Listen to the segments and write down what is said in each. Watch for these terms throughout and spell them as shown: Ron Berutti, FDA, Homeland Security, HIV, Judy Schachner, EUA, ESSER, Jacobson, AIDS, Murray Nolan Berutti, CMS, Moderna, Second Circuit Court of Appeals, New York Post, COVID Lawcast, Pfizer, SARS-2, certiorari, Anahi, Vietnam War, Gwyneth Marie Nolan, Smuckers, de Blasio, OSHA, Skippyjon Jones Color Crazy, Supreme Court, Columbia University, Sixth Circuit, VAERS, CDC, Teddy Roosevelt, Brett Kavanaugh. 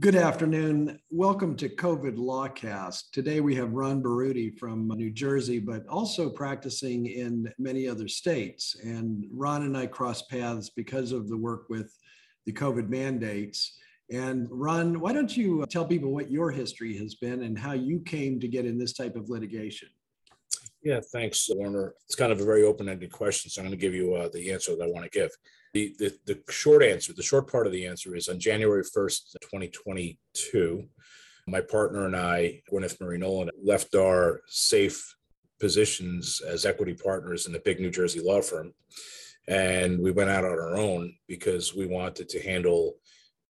Good afternoon. Welcome to COVID Lawcast. Today we have Ron Berutti from New Jersey, but also practicing in many other states. And Ron and I crossed paths because of the work with the COVID mandates. And Ron, why don't you tell people what your history has been and how you came to get in this type of litigation? Yeah, thanks, Warner. It's kind of a very open-ended question, so I'm going to give you the answer that I want to give. The short answer, the short part of the answer is on January 1st, 2022, my partner and I, Gwyneth Marie Nolan, left our safe positions as equity partners in the big New Jersey law firm. And we went out on our own because we wanted to handle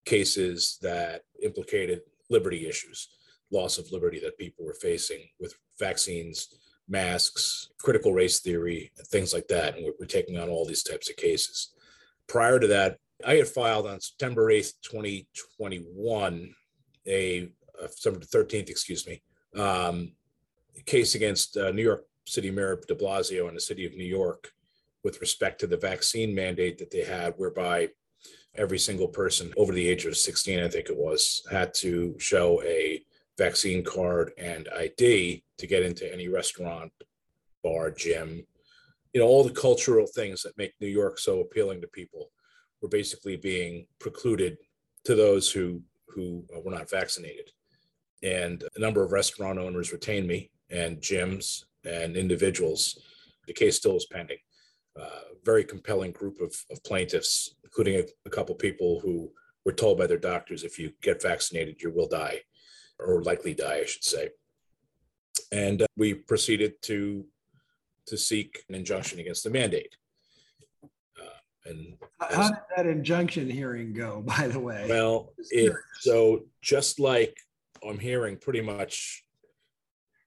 cases that implicated liberty issues, loss of liberty that people were facing with vaccines, masks, critical race theory, and things like that. And we're taking on all these types of cases. Prior to that, I had filed on September 8th, 2021, September 13th, a case against New York City Mayor de Blasio and the city of New York with respect to the vaccine mandate that they had, whereby every single person over the age of 16, I think it was, had to show a vaccine card and ID to get into any restaurant, bar, gym. You know, all the cultural things that make New York so appealing to people were basically being precluded to those who were not vaccinated. And a number of restaurant owners retained me, and gyms and individuals. The case still is pending. Very compelling group of plaintiffs, including a couple people who were told by their doctors, if you get vaccinated, you will die, or likely die, I should say. And we proceeded to seek an injunction against the mandate. And how did that injunction hearing go, by the way? Well, so just like I'm hearing pretty much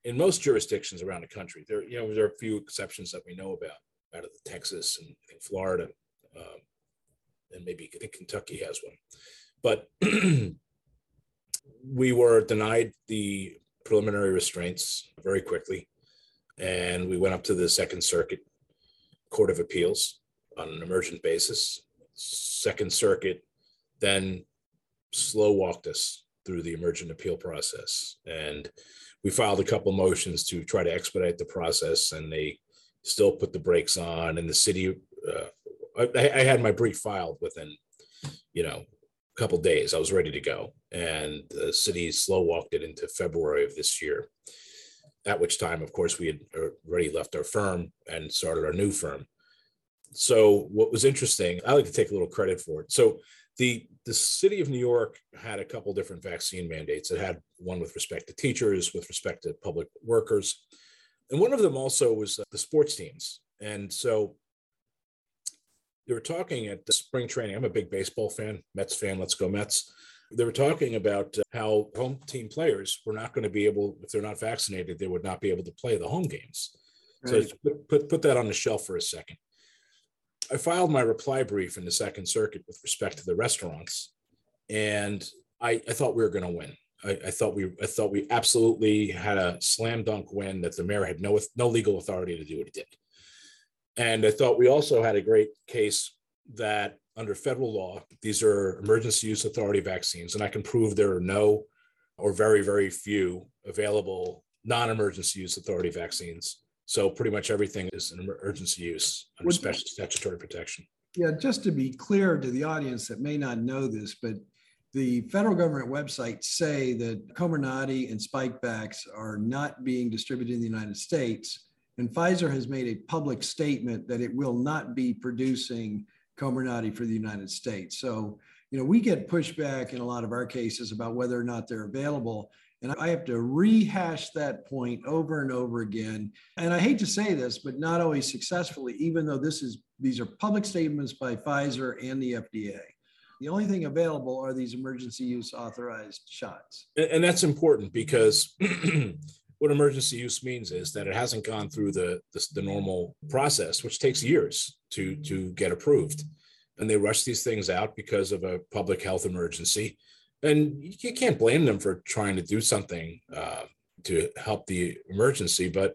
in most jurisdictions around the country, there are a few exceptions that we know about out of Texas and I think Florida, and maybe I think Kentucky has one. But we were denied the preliminary restraints very quickly. And we went up to the Second Circuit Court of Appeals on an emergent basis. Second Circuit then slow walked us through the emergent appeal process. And we filed a couple motions to try to expedite the process, and they still put the brakes on. And the city, I had my brief filed within, a couple of days. I was ready to go. And the city slow walked it into February of this year, at which time, of course, we had already left our firm and started our new firm. So what was interesting, I like to take a little credit for it. So the city of New York had a couple different vaccine mandates. It had one with respect to teachers, with respect to public workers. And one of them also was the sports teams. And so they were talking at the spring training. I'm a big baseball fan, Mets fan, let's go Mets. They were talking about how home team players were not going to be able, if they're not vaccinated, they would not be able to play the home games. Right. So put that on the shelf for a second. I filed my reply brief in the Second Circuit with respect to the restaurants, and I thought we were going to win. I thought we absolutely had a slam dunk win, that the mayor had no legal authority to do what he did. And I thought we also had a great case that under federal law, these are emergency use authority vaccines, and I can prove there are no or very, very few available non-emergency use authority vaccines. So pretty much everything is an emergency use under special statutory protection. Yeah, just to be clear to the audience that may not know this, but the federal government websites say that Comirnaty and Spikevax are not being distributed in the United States. And Pfizer has made a public statement that it will not be producing Comirnaty for the United States. So, we get pushback in a lot of our cases about whether or not they're available. And I have to rehash that point over and over again. And I hate to say this, but not always successfully, even though these are public statements by Pfizer and the FDA. The only thing available are these emergency use authorized shots. And that's important because what emergency use means is that it hasn't gone through the normal process, which takes years to get approved. And they rush these things out because of a public health emergency. And you can't blame them for trying to do something to help the emergency, but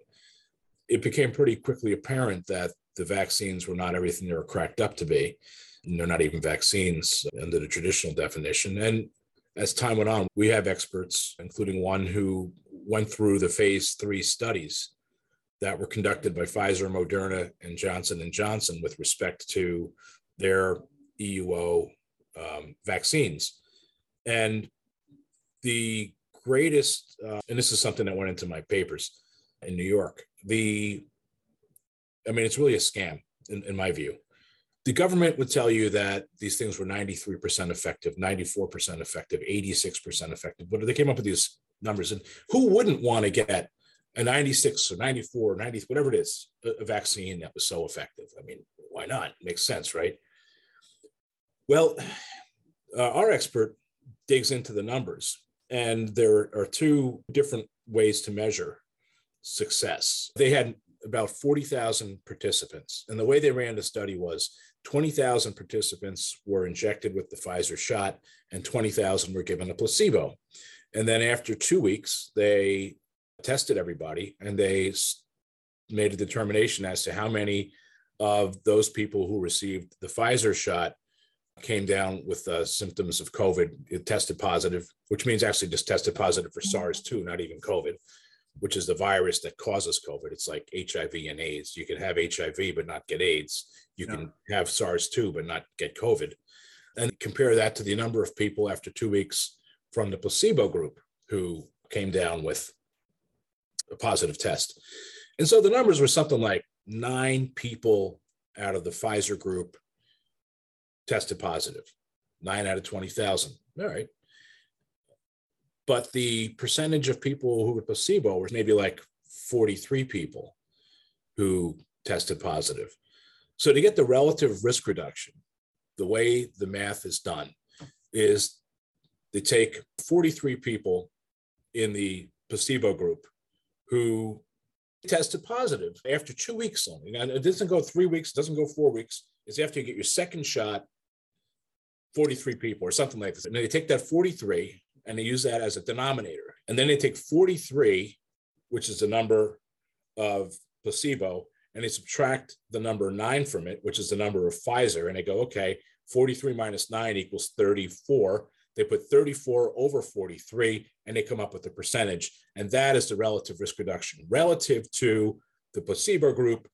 it became pretty quickly apparent that the vaccines were not everything they were cracked up to be. And they're not even vaccines under the traditional definition. And as time went on, we have experts, including one who went through the phase 3 studies that were conducted by Pfizer, Moderna, and Johnson & Johnson with respect to their EUO vaccines. And the greatest, and this is something that went into my papers in New York, it's really a scam in my view. The government would tell you that these things were 93% effective, 94% effective, 86% effective, but they came up with these numbers. And who wouldn't want to get a 96 or 94 or 90, whatever it is, a vaccine that was so effective? I mean, why not? It makes sense, right? Well, our expert digs into the numbers, and there are two different ways to measure success. They had about 40,000 participants, and the way they ran the study was 20,000 participants were injected with the Pfizer shot, and 20,000 were given a placebo. And then after 2 weeks, they tested everybody, and they made a determination as to how many of those people who received the Pfizer shot came down with symptoms of COVID. It tested positive, which means actually just tested positive for SARS-2, not even COVID, which is the virus that causes COVID. It's like HIV and AIDS. You can have HIV, but not get AIDS. You can have SARS-2, but not get COVID. And compare that to the number of people after 2 weeks from the placebo group who came down with a positive test. And so the numbers were something like 9 people out of the Pfizer group tested positive, 9 out of 20,000. All right. But the percentage of people who were placebo was maybe like 43 people who tested positive. So to get the relative risk reduction, the way the math is done is they take 43 people in the placebo group who tested positive after 2 weeks only. Now, it doesn't go 3 weeks, it doesn't go 4 weeks. It's after you get your second shot, 43 people or something like this. And they take that 43 and they use that as a denominator. And then they take 43, which is the number of placebo, and they subtract the number 9 from it, which is the number of Pfizer. And they go, okay, 43 minus 9 equals 34. They put 34 over 43, and they come up with the percentage. And that is the relative risk reduction. Relative to the placebo group,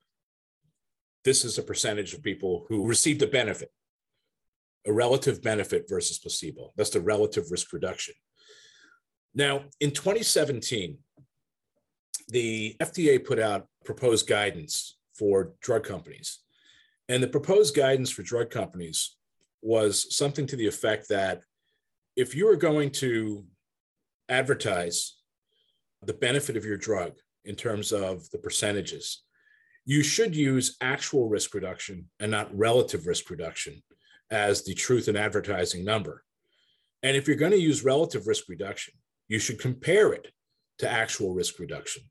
this is the percentage of people who received a benefit, a relative benefit versus placebo. That's the relative risk reduction. Now, in 2017, the FDA put out proposed guidance for drug companies. And the proposed guidance for drug companies was something to the effect that if you are going to advertise the benefit of your drug in terms of the percentages, you should use actual risk reduction and not relative risk reduction as the truth in advertising number. And if you're going to use relative risk reduction, you should compare it to actual risk reduction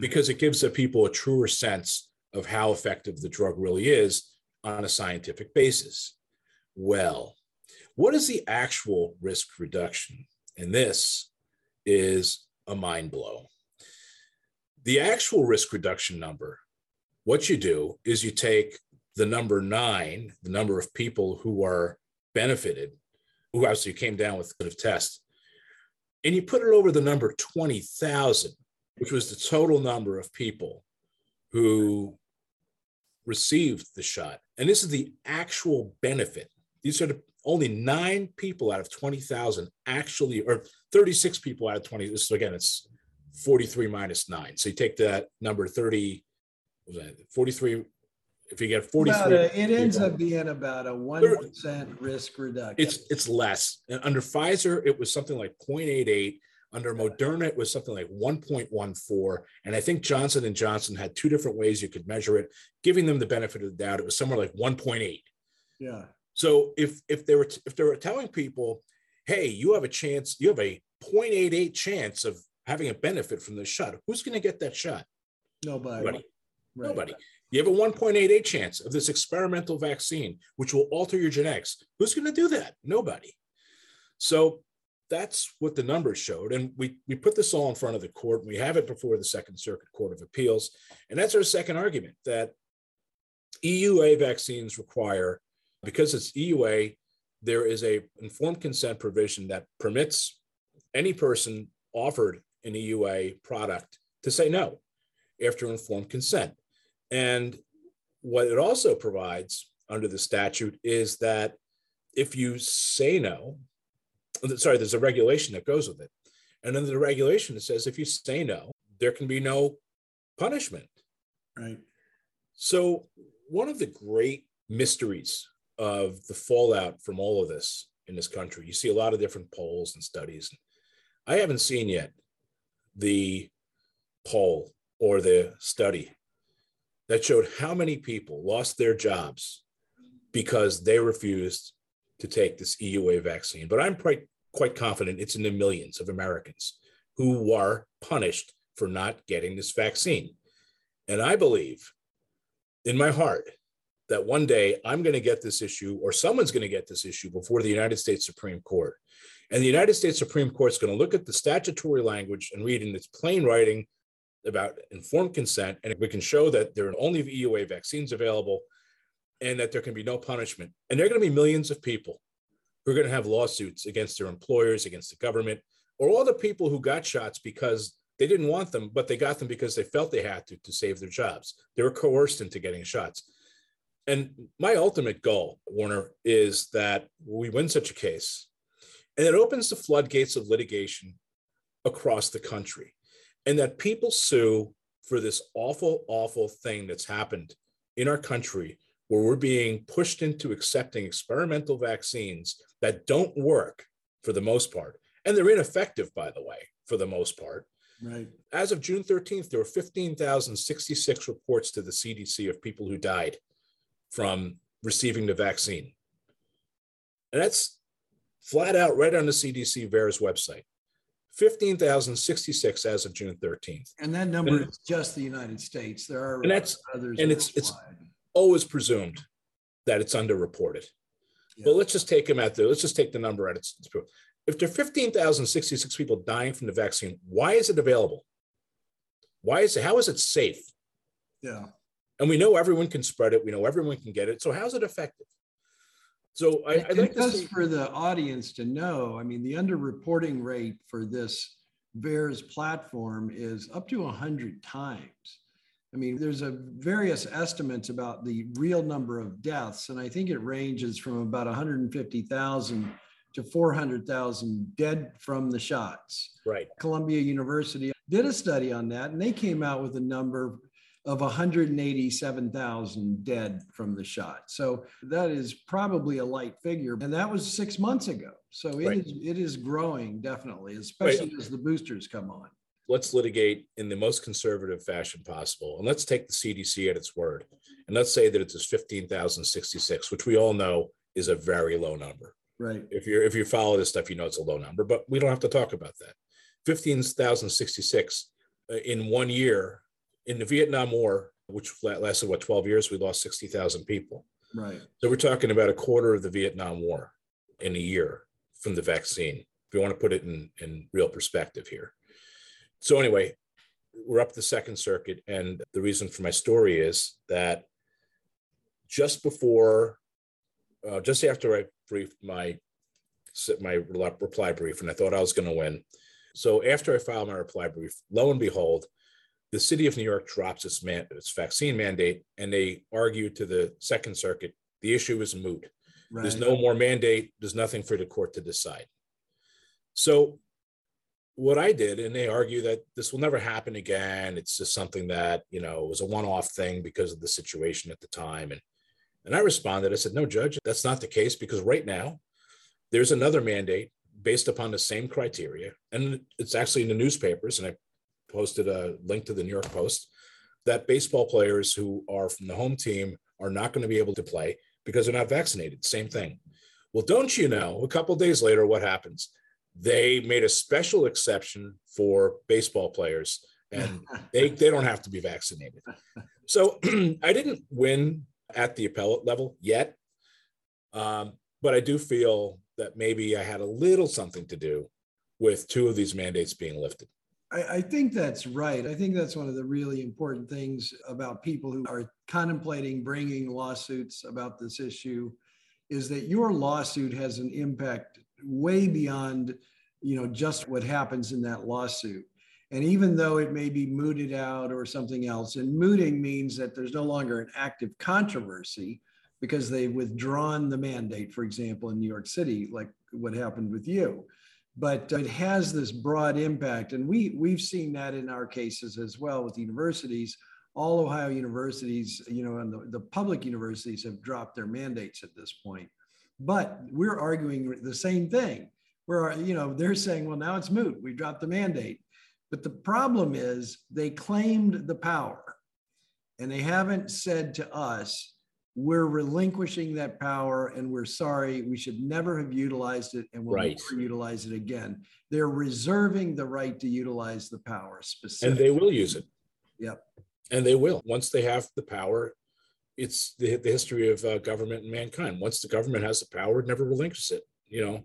because it gives the people a truer sense of how effective the drug really is on a scientific basis. Well, what is the actual risk reduction? And this is a mind blow. The actual risk reduction number, what you do is you take the number 9, the number of people who are benefited, who obviously came down with a test, and you put it over the number 20,000, which was the total number of people who received the shot. And this is the actual benefit. These are only 9 people out of 20,000 actually, or 36 people out of 20. So again, it's 43 minus 9. So you take that number 43, if you get 43, it ends up being about a 1% risk reduction. It's less. And under Pfizer, it was something like 0.88. Under Moderna, it was something like 1.14. And I think Johnson & Johnson had 2 different ways you could measure it, giving them the benefit of the doubt. It was somewhere like 1.8. Yeah. So if they were telling people, hey, you have a chance, you have a 0.88 chance of having a benefit from this shot, who's going to get that shot? Nobody. Right. Nobody. You have a 1.88 chance of this experimental vaccine, which will alter your genetics. Who's going to do that? Nobody. So that's what the numbers showed. And we put this all in front of the court. And we have it before the Second Circuit Court of Appeals. And that's our second argument, that EUA vaccines require, because it's EUA, there is a informed consent provision that permits any person offered an EUA product to say no after informed consent. And what it also provides under the statute is that if you say no, sorry, there's a regulation that goes with it. And under the regulation, it says if you say no, there can be no punishment. Right. So one of the great mysteries of the fallout from all of this in this country, you see a lot of different polls and studies. I haven't seen yet the poll or the study that showed how many people lost their jobs because they refused to take this EUA vaccine. But I'm quite confident it's in the millions of Americans who were punished for not getting this vaccine. And I believe in my heart that one day I'm going to get this issue, or someone's going to get this issue before the United States Supreme Court. And the United States Supreme Court's going to look at the statutory language and read in its plain writing about informed consent. And if we can show that there are only EUA vaccines available and that there can be no punishment. And there are going to be millions of people who are going to have lawsuits against their employers, against the government, or all the people who got shots because they didn't want them, but they got them because they felt they had to save their jobs. They were coerced into getting shots. And my ultimate goal, Warner, is that we win such a case. And it opens the floodgates of litigation across the country. And that people sue for this awful, awful thing that's happened in our country, where we're being pushed into accepting experimental vaccines that don't work for the most part. And they're ineffective, by the way, for the most part. Right. As of June 13th, there were 15,066 reports to the CDC of people who died from receiving the vaccine. And that's flat out right on the CDC VAERS website. 15,066 as of June 13th. And that number is just the United States. There are others. And it's always presumed that it's underreported. Yeah. But let's just take them out there. Let's just take the number at its proof. If there are 15,066 people dying from the vaccine, why is it available? Why is it? How is it safe? Yeah. And we know everyone can spread it. We know everyone can get it. So how's it effective? So I'd like to see, for the audience to know, I mean, the underreporting rate for this VAERS platform is up to 100 times. I mean, there's various estimates about the real number of deaths, and I think it ranges from about 150,000 to 400,000 dead from the shots. Right. Columbia University did a study on that, and they came out with a number of 187,000 dead from the shot. So that is probably a light figure. And that was 6 months ago. So it is growing, definitely, especially as the boosters come on. Let's litigate in the most conservative fashion possible. And let's take the CDC at its word. And let's say that it's 15,066, which we all know is a very low number. Right. If you follow this stuff, you know it's a low number, but we don't have to talk about that. 15,066 in 1 year. In the Vietnam War, which lasted, 12 years, we lost 60,000 people. Right. So we're talking about a quarter of the Vietnam War in a year from the vaccine, if you want to put it in real perspective here. So anyway, we're up the Second Circuit. And the reason for my story is that just after I briefed my reply brief, and I thought I was going to win. So after I filed my reply brief, lo and behold, the city of New York drops its vaccine mandate, and they argue to the Second Circuit, the issue is moot. Right. There's no more mandate. There's nothing for the court to decide. So what I did, and they argue that this will never happen again. It's just something that, it was a one-off thing because of the situation at the time. And I responded, I said, no, Judge, that's not the case, because right now there's another mandate based upon the same criteria. And it's actually in the newspapers, and I posted a link to the New York Post that baseball players who are from the home team are not going to be able to play because they're not vaccinated. Same thing. Well, don't you know, a couple of days later, what happens? They made a special exception for baseball players, and they don't have to be vaccinated. So I didn't win at the appellate level yet, but I do feel that maybe I had a little something to do with two of these mandates being lifted. I think that's right. I think that's one of the really important things about people who are contemplating bringing lawsuits about this issue is that your lawsuit has an impact way beyond, you know, just what happens in that lawsuit. And even though it may be mooted out or something else, and mooting means that there's no longer an active controversy because they've withdrawn the mandate, for example, in New York City, like what happened with you. But it has this broad impact. And we've seen that in our cases as well with universities. All Ohio universities, you know, and the public universities have dropped their mandates at this point. But we're arguing the same thing. We're, you know, they're saying, well, now it's moot. We dropped the mandate. But the problem is they claimed the power, and they haven't said to us, we're relinquishing that power and we're sorry, we should never have utilized it and we'll never utilize it again. They're reserving the right to utilize the power specifically. And they will use it. Yep. And they will. Once they have the power, it's the history of government and mankind. Once the government has the power, it never relinquishes it, you know.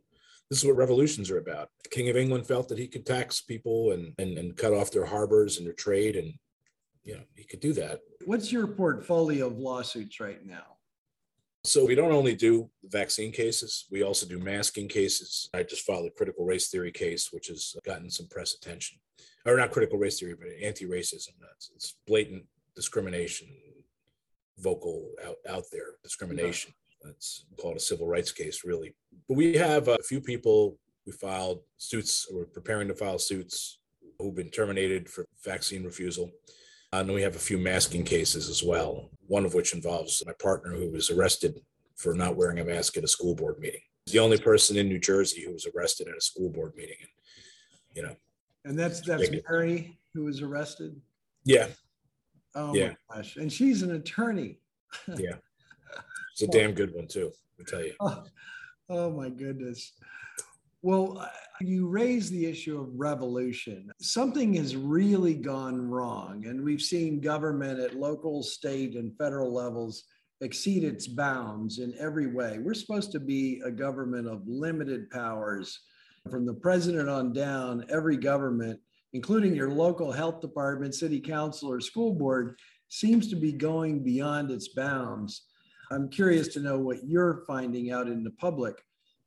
This is what revolutions are about. The King of England felt that he could tax people and cut off their harbors and their trade. And, you know, he could do that. What's your portfolio of lawsuits right now? So we don't only do vaccine cases. We also do masking cases. I just filed a critical race theory case, which has gotten some press attention. Or not critical race theory, but anti-racism. It's blatant discrimination, vocal out there discrimination. Yeah. It's called a civil rights case, really. But we have a few people who filed suits or preparing to file suits who've been terminated for vaccine refusal. And we have a few masking cases as well, one of which involves my partner who was arrested for not wearing a mask at a school board meeting. He's the only person in New Jersey who was arrested at a school board meeting. And, you know. And that's Mary who was arrested? Yeah. Oh, yeah. My gosh. And she's an attorney. Yeah. It's a damn good one, too, I tell you. Oh, my goodness. Well, you raise the issue of revolution. Something has really gone wrong, and we've seen government at local, state, and federal levels exceed its bounds in every way. We're supposed to be a government of limited powers. From the president on down, every government, including your local health department, city council, or school board, seems to be going beyond its bounds. I'm curious to know what you're finding out in the public,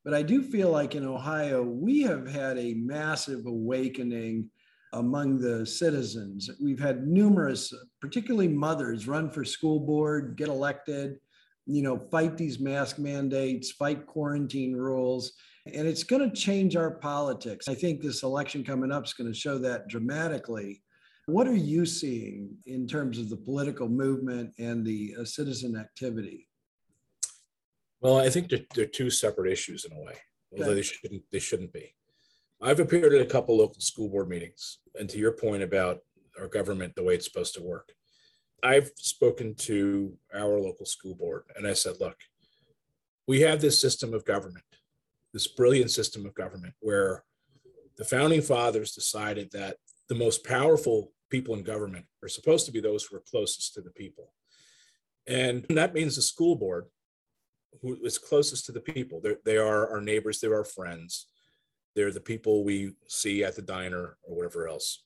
but I do feel like in Ohio, we have had a massive awakening among the citizens. We've had numerous, particularly mothers, run for school board, get elected, you know, fight these mask mandates, fight quarantine rules, and it's going to change our politics. I think this election coming up is going to show that dramatically. What are you seeing in terms of the political movement and the citizen activity? Well, I think they're two separate issues in a way, although they shouldn't be. I've appeared at a couple local school board meetings, and to your point about our government, the way it's supposed to work, I've spoken to our local school board, and I said, look, we have this system of government, this brilliant system of government, where the founding fathers decided that the most powerful people in government are supposed to be those who are closest to the people. And that means the school board, who is closest to the people. They are our neighbors, they're our friends. They're the people we see at the diner or whatever else.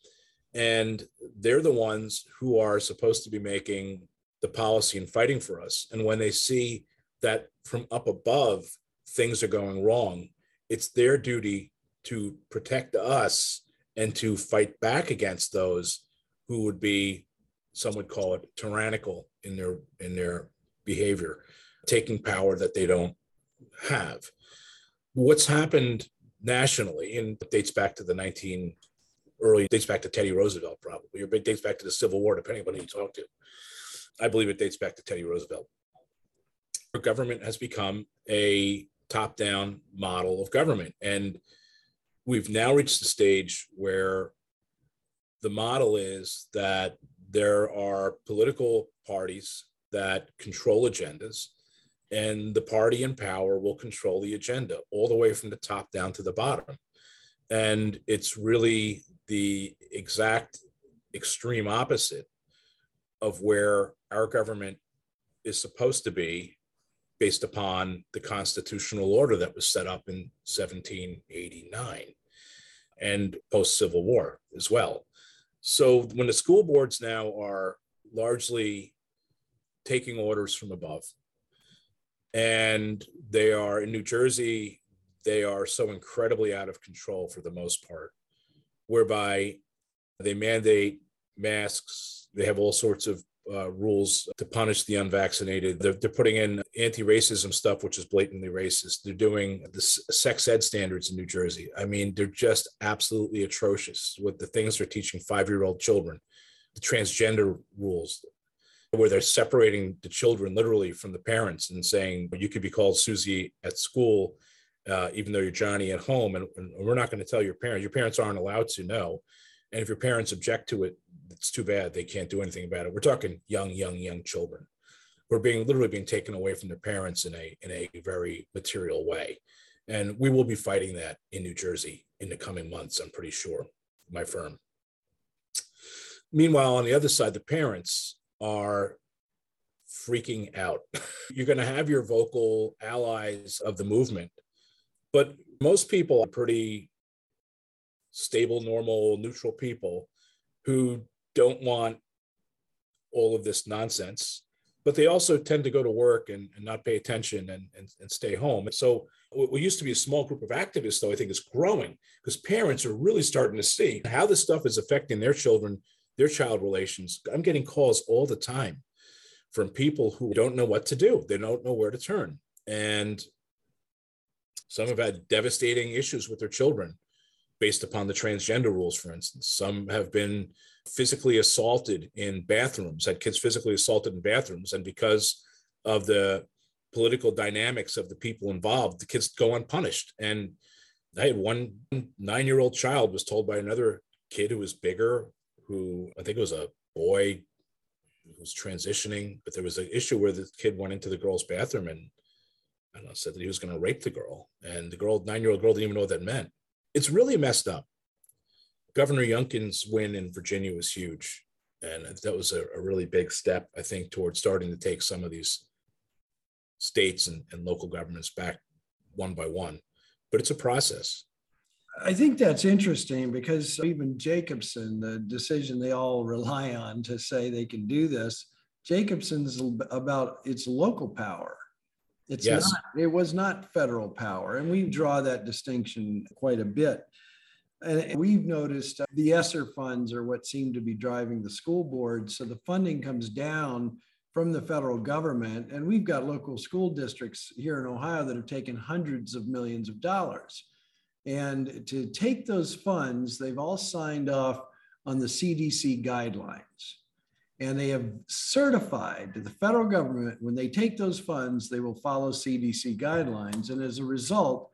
And they're the ones who are supposed to be making the policy and fighting for us. And when they see that from up above, things are going wrong, it's their duty to protect us and to fight back against those who would be, some would call it tyrannical in their behavior, taking power that they don't have. What's happened nationally, and dates back to dates back to Teddy Roosevelt probably, or dates back to the Civil War, depending on who you talk to. I believe it dates back to Teddy Roosevelt. Our government has become a top-down model of government, and we've now reached the stage where the model is that there are political parties that control agendas, and the party in power will control the agenda all the way from the top down to the bottom. And it's really the exact extreme opposite of where our government is supposed to be based upon the constitutional order that was set up in 1789 and post-Civil War as well. So when the school boards now are largely taking orders from above, And they are in New Jersey, they are so incredibly out of control for the most part, whereby they mandate masks. They have all sorts of rules to punish the unvaccinated. They're putting in anti-racism stuff, which is blatantly racist. They're doing the sex ed standards in New Jersey. I mean, they're just absolutely atrocious with the things they're teaching five-year-old children, the transgender rules, where they're separating the children literally from the parents and saying, you could be called Susie at school, even though you're Johnny at home. And we're not going to tell your parents. Your parents aren't allowed to know. And if your parents object to it, it's too bad. They can't do anything about it. We're talking young children who are literally being taken away from their parents in a very material way. And we will be fighting that in New Jersey in the coming months, I'm pretty sure, my firm. Meanwhile, on the other side, the parents are freaking out. You're going to have your vocal allies of the movement, but most people are pretty stable, normal, neutral people who don't want all of this nonsense, but they also tend to go to work and not pay attention and stay home. And so what used to be a small group of activists, though, I think is growing because parents are really starting to see how this stuff is affecting their children, their child relations. I'm getting calls all the time from people who don't know what to do. They don't know where to turn. And some have had devastating issues with their children based upon the transgender rules, for instance. Some have been physically assaulted in bathrooms, had kids physically assaulted in bathrooms. And because of the political dynamics of the people involved, the kids go unpunished. And I had one 9-year-old child was told by another kid who was bigger, who I think it was a boy who was transitioning, but there was an issue where the kid went into the girl's bathroom and, I don't know, said that he was going to rape the girl. And the girl, 9-year-old girl, didn't even know what that meant. It's really messed up. Governor Youngkin's win in Virginia was huge. And that was a really big step, I think, towards starting to take some of these states and local governments back one by one. But it's a process. I think that's interesting because even Jacobson, the decision they all rely on to say they can do this, Jacobson's about its local power. It's yes. It was not federal power. And we draw that distinction quite a bit. And we've noticed the ESSER funds are what seem to be driving the school board. So the funding comes down from the federal government. And we've got local school districts here in Ohio that have taken hundreds of millions of dollars. And to take those funds, they've all signed off on the CDC guidelines. And they have certified to the federal government, when they take those funds, they will follow CDC guidelines. And as a result,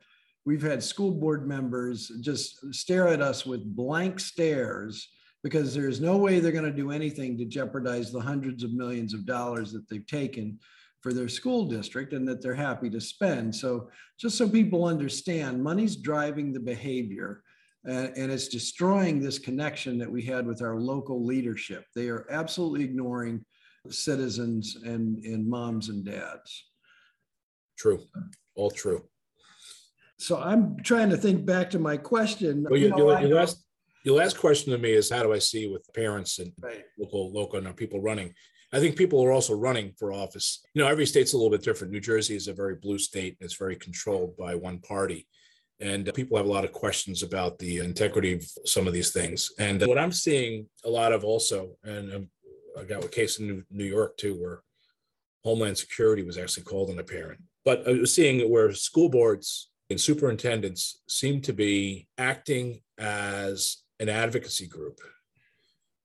we've had school board members just stare at us with blank stares because there's no way they're going to do anything to jeopardize the hundreds of millions of dollars that they've taken for their school district and that they're happy to spend. So just so people understand, money's driving the behavior and it's destroying this connection that we had with our local leadership. They are absolutely ignoring citizens and moms and dads. True, all true. So I'm trying to think back to my question. Well, your last question to me is, how do I see with parents and right. local and people running? I think people are also running for office. You know, every state's a little bit different. New Jersey is a very blue state. It's very controlled by one party. And people have a lot of questions about the integrity of some of these things. And what I'm seeing a lot of also, and I got a case in New York too, where Homeland Security was actually called on a parent. But I was seeing where school boards and superintendents seem to be acting as an advocacy group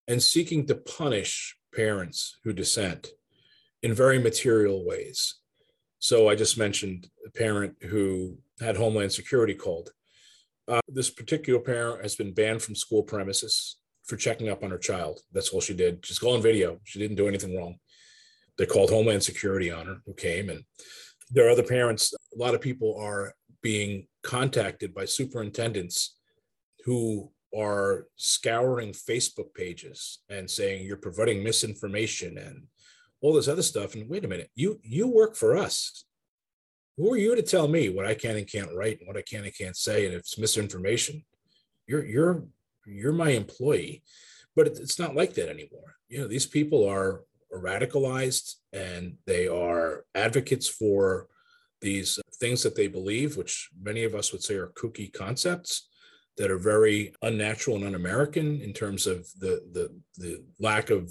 and seeking to punish parents who dissent in very material ways. So I just mentioned a parent who had Homeland Security called. This particular parent has been banned from school premises for checking up on her child. That's all she did. She's calling video. She didn't do anything wrong. They called Homeland Security on her, who came. And there are other parents. A lot of people are being contacted by superintendents who are scouring Facebook pages and saying you're providing misinformation and all this other stuff. And wait a minute, you work for us. Who are you to tell me what I can and can't write and what I can and can't say? And if it's misinformation, you're my employee. But it's not like that anymore. You know, these people are radicalized and they are advocates for these things that they believe, which many of us would say are kooky concepts that are very unnatural and un-American in terms of the lack of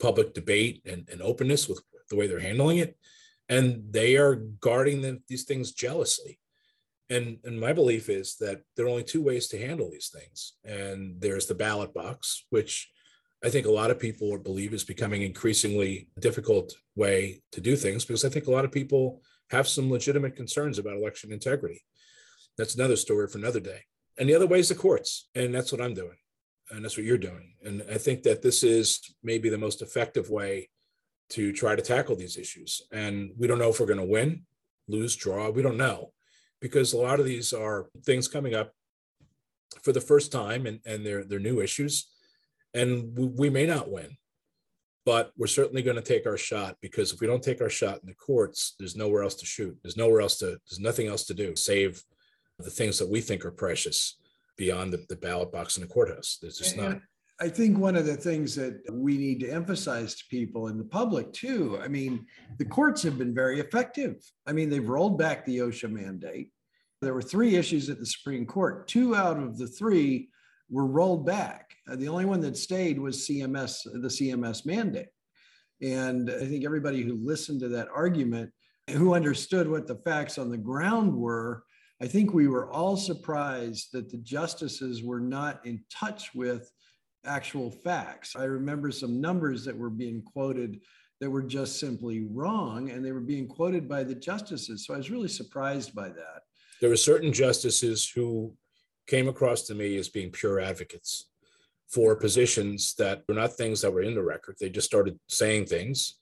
public debate and openness with the way they're handling it. And they are guarding these things jealously. And my belief is that there are only two ways to handle these things. And there's the ballot box, which I think a lot of people believe is becoming increasingly difficult way to do things, because I think a lot of people have some legitimate concerns about election integrity. That's another story for another day. And the other way is the courts. And that's what I'm doing. And that's what you're doing. And I think that this is maybe the most effective way to try to tackle these issues. And we don't know if we're going to win, lose, draw. We don't know, because a lot of these are things coming up for the first time, and they're new issues. And we may not win, but we're certainly going to take our shot, because if we don't take our shot in the courts, there's nowhere else to shoot. There's nothing else to do save the things that we think are precious beyond the ballot box in the courthouse. There's just not. I think one of the things that we need to emphasize to people in the public too, I mean, the courts have been very effective. I mean, they've rolled back the OSHA mandate. There were three issues at the Supreme Court. Two out of the three were rolled back. The only one that stayed was CMS, the CMS mandate. And I think everybody who listened to that argument, who understood what the facts on the ground were, I think we were all surprised that the justices were not in touch with actual facts. I remember some numbers that were being quoted that were just simply wrong, and they were being quoted by the justices. So I was really surprised by that. There were certain justices who came across to me as being pure advocates for positions that were not things that were in the record. They just started saying things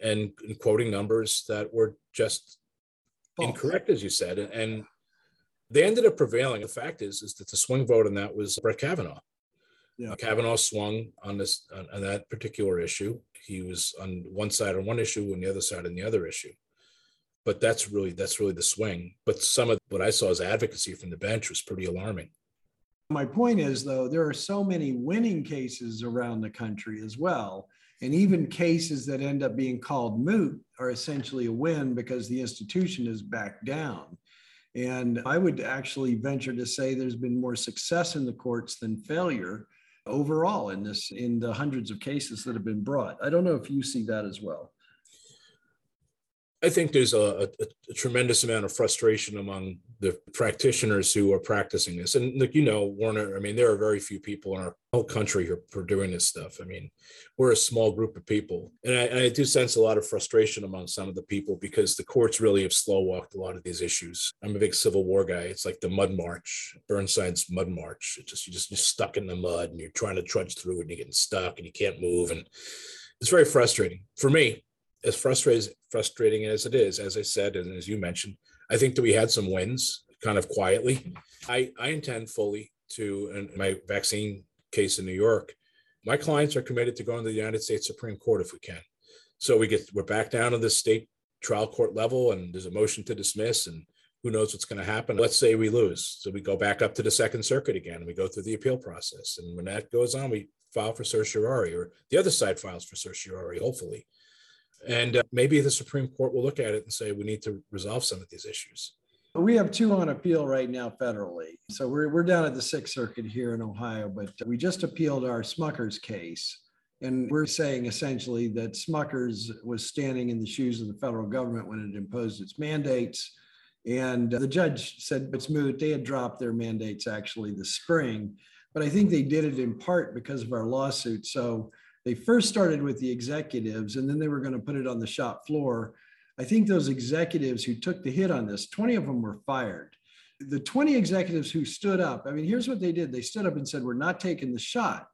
and quoting numbers that were just incorrect, as you said. And they ended up prevailing. The fact is that the swing vote on that was Brett Kavanaugh. Yeah. Kavanaugh swung on that particular issue. He was on one side on one issue and the other side on the other issue. But that's really the swing. But some of what I saw as advocacy from the bench was pretty alarming. My point is, though, there are so many winning cases around the country as well. And even cases that end up being called moot are essentially a win because the institution is back down. And I would actually venture to say there's been more success in the courts than failure overall in the hundreds of cases that have been brought. I don't know if you see that as well. I think there's a tremendous amount of frustration among the practitioners who are practicing this. And like, you know, Warner, I mean, there are very few people in our whole country who are doing this stuff. I mean, we're a small group of people. And I do sense a lot of frustration among some of the people because the courts really have slow walked a lot of these issues. I'm a big Civil War guy. It's like the mud march, Burnside's mud march. It's just, you're stuck in the mud and you're trying to trudge through it and you're getting stuck and you can't move. And it's very frustrating for me. As frustrating as it is, as I said, and as you mentioned, I think that we had some wins kind of quietly. I intend fully to, in my vaccine case in New York, my clients are committed to going to the United States Supreme Court if we can. So we're back down to the state trial court level and there's a motion to dismiss and who knows what's going to happen. Let's say we lose. So we go back up to the Second Circuit again and we go through the appeal process. And when that goes on, we file for certiorari, or the other side files for certiorari, hopefully. And maybe the Supreme Court will look at it and say, we need to resolve some of these issues. We have two on appeal right now federally. So we're down at the Sixth Circuit here in Ohio, but we just appealed our Smuckers case. And we're saying essentially that Smuckers was standing in the shoes of the federal government when it imposed its mandates. And the judge said it's moot. They had dropped their mandates actually this spring, but I think they did it in part because of our lawsuit. So they first started with the executives and then they were going to put it on the shop floor. I think those executives who took the hit on this, 20 of them were fired. The 20 executives who stood up, I mean, here's what they did. They stood up and said, we're not taking the shot.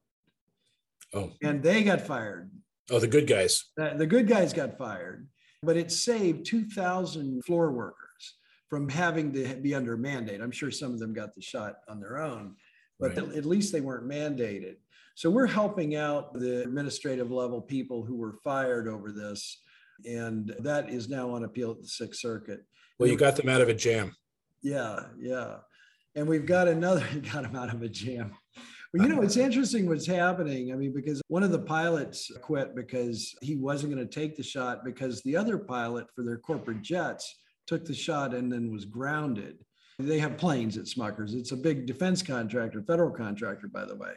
Oh. And they got fired. Oh, the good guys. The good guys got fired, but it saved 2,000 floor workers from having to be under mandate. I'm sure some of them got the shot on their own, but right. At least they weren't mandated. So we're helping out the administrative level people who were fired over this. And that is now on appeal at the Sixth Circuit. Well, you got them out of a jam. Yeah. And we've got got them out of a jam. Well, you know, it's interesting what's happening. I mean, because one of the pilots quit because he wasn't going to take the shot because the other pilot for their corporate jets took the shot and then was grounded. They have planes at Smuckers. It's a big defense contractor, federal contractor, by the way.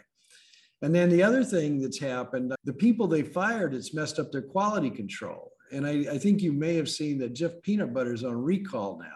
And then the other thing that's happened, the people they fired, it's messed up their quality control. And I think you may have seen that Jeff Peanutbutter's on recall now.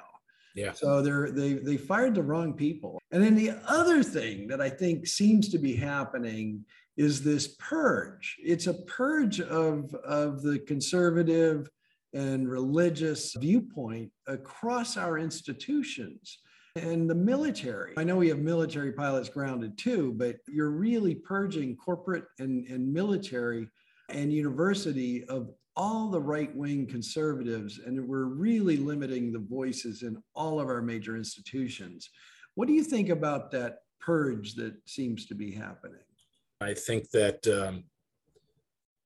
Yeah. So they fired the wrong people. And then the other thing that I think seems to be happening is this purge. It's a purge of the conservative and religious viewpoint across our institutions. And the military, I know we have military pilots grounded too, but you're really purging corporate and military and university of all the right-wing conservatives, and we're really limiting the voices in all of our major institutions. What do you think about that purge that seems to be happening? I think that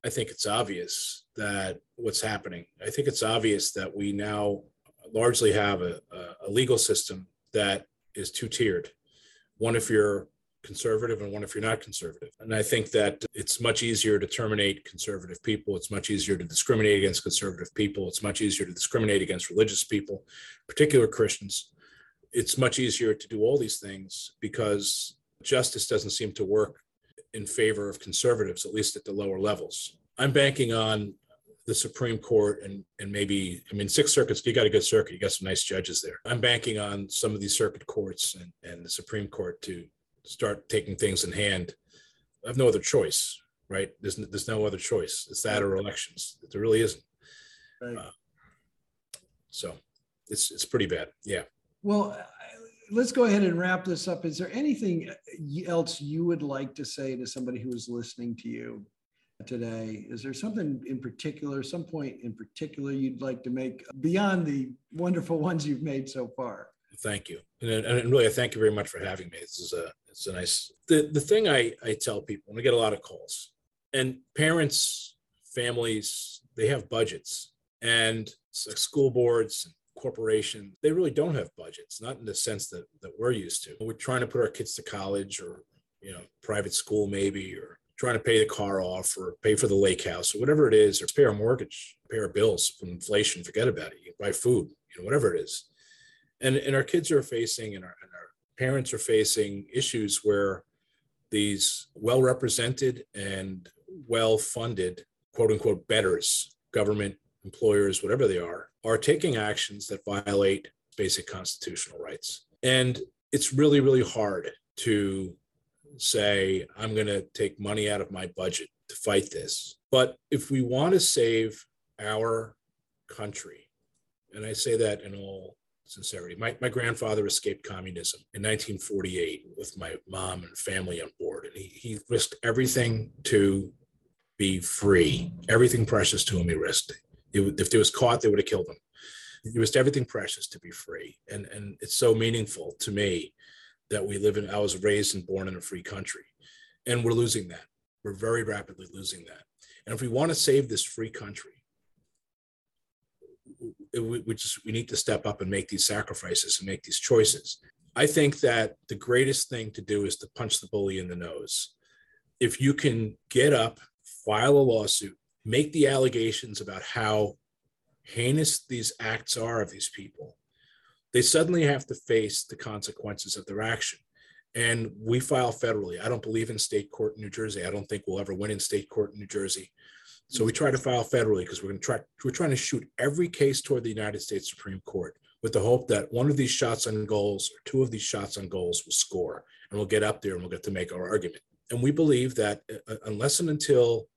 I think it's obvious that what's happening. I think it's obvious that we now largely have a legal system that is two-tiered, one if you're conservative and one if you're not conservative. And I think that it's much easier to terminate conservative people. It's much easier to discriminate against conservative people. It's much easier to discriminate against religious people, particular Christians. It's much easier to do all these things because justice doesn't seem to work in favor of conservatives, at least at the lower levels. I'm banking on the Supreme Court and maybe, I mean, Sixth Circuit, you got a good circuit. You got some nice judges there. I'm banking on some of these circuit courts and the Supreme Court to start taking things in hand. I have no other choice, right? There's no other choice. It's that or elections. There really isn't. Right. So it's pretty bad. Yeah. Well, let's go ahead and wrap this up. Is there anything else you would like to say to somebody who is listening to you today? Is there something in particular, some point in particular you'd like to make beyond the wonderful ones you've made so far? Thank you. And really, I thank you very much for having me. This is it's a nice, the thing I tell people, and I get a lot of calls, and parents, families, they have budgets, and like school boards and corporations, they really don't have budgets, not in the sense that we're used to. We're trying to put our kids to college or, you know, private school maybe, or trying to pay the car off or pay for the lake house or whatever it is, or pay our mortgage, pay our bills from inflation, forget about it, you buy food, you know, whatever it is. And our kids are facing, and our parents are facing issues where these well-represented and well-funded, quote unquote, betters, government, employers, whatever they are taking actions that violate basic constitutional rights. And it's really, really hard to say, I'm going to take money out of my budget to fight this. But if we want to save our country, and I say that in all sincerity, my grandfather escaped communism in 1948 with my mom and family on board. And he risked everything to be free, everything precious to him he risked. If he was caught, they would have killed him. He risked everything precious to be free. And it's so meaningful to me that we live in, I was raised and born in a free country, and we're losing that. We're very rapidly losing that. And if we want to save this free country, we need to step up and make these sacrifices and make these choices. I think that the greatest thing to do is to punch the bully in the nose. If you can get up, file a lawsuit, make the allegations about how heinous these acts are of these people, they suddenly have to face the consequences of their action. And we file federally. I don't believe in state court in New Jersey. I don't think we'll ever win in state court in New Jersey. So we try to file federally because we're trying to shoot every case toward the United States Supreme Court with the hope that one of these shots on goals or two of these shots on goals will score, and we'll get up there and we'll get to make our argument. And we believe that unless and until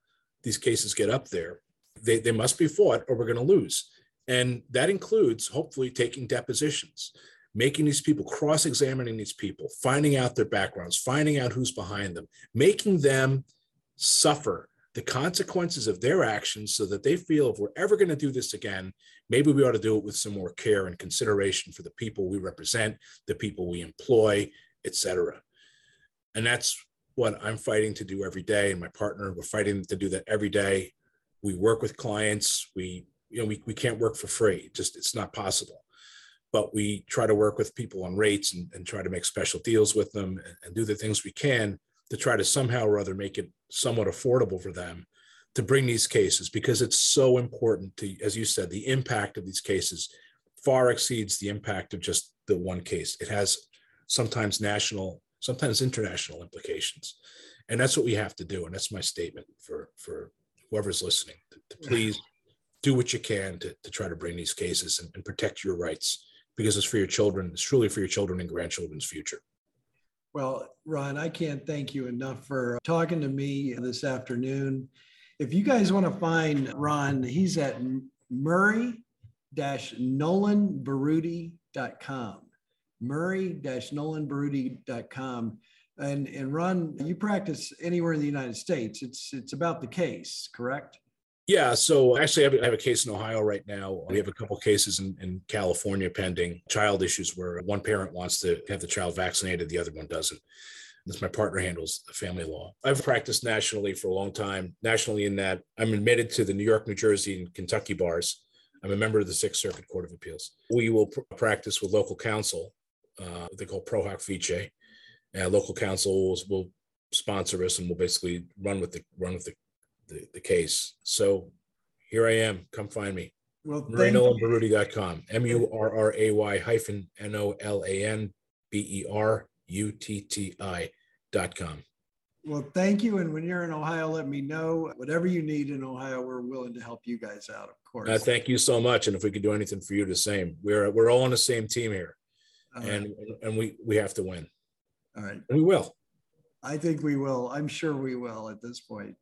these cases get up there, they must be fought or we're going to lose. And that includes hopefully taking depositions, making these people, cross-examining these people, finding out their backgrounds, finding out who's behind them, making them suffer the consequences of their actions so that they feel if we're ever going to do this again, maybe we ought to do it with some more care and consideration for the people we represent, the people we employ, et cetera. And that's what I'm fighting to do every day. And my partner, we're fighting to do that every day. We work with clients. We can't work for free. Just, it's not possible. But we try to work with people on rates and try to make special deals with them and do the things we can to try to somehow or other make it somewhat affordable for them to bring these cases, because it's so important to, as you said, the impact of these cases far exceeds the impact of just the one case. It has sometimes national, sometimes international implications. And that's what we have to do. And that's my statement for whoever's listening, to please do what you can to try to bring these cases and protect your rights, because it's for your children. It's truly for your children and grandchildren's future. Well, Ron, I can't thank you enough for talking to me this afternoon. If you guys want to find Ron, he's at murray-nolanberutti.com. murray-nolanberutti.com. And Ron, you practice anywhere in the United States. It's about the case, correct? Yeah. So actually, I have a case in Ohio right now. We have a couple of cases in California pending child issues where one parent wants to have the child vaccinated, the other one doesn't. That's my partner handles family law. I've practiced nationally for a long time, nationally in that I'm admitted to the New York, New Jersey, and Kentucky bars. I'm a member of the Sixth Circuit Court of Appeals. We will practice with local counsel, what they call pro hoc vice. And local counsel will sponsor us and will basically run with the case. So here I am. Come find me. Well, MurrayNolanBerutti.com. MurrayNolanBerutti.com. Well, thank you. And when you're in Ohio, let me know. Whatever you need in Ohio, we're willing to help you guys out, of course. Thank you so much. And if we could do anything for you, the same. We're all on the same team here. And we have to win. All right. We will. I think we will. I'm sure we will at this point.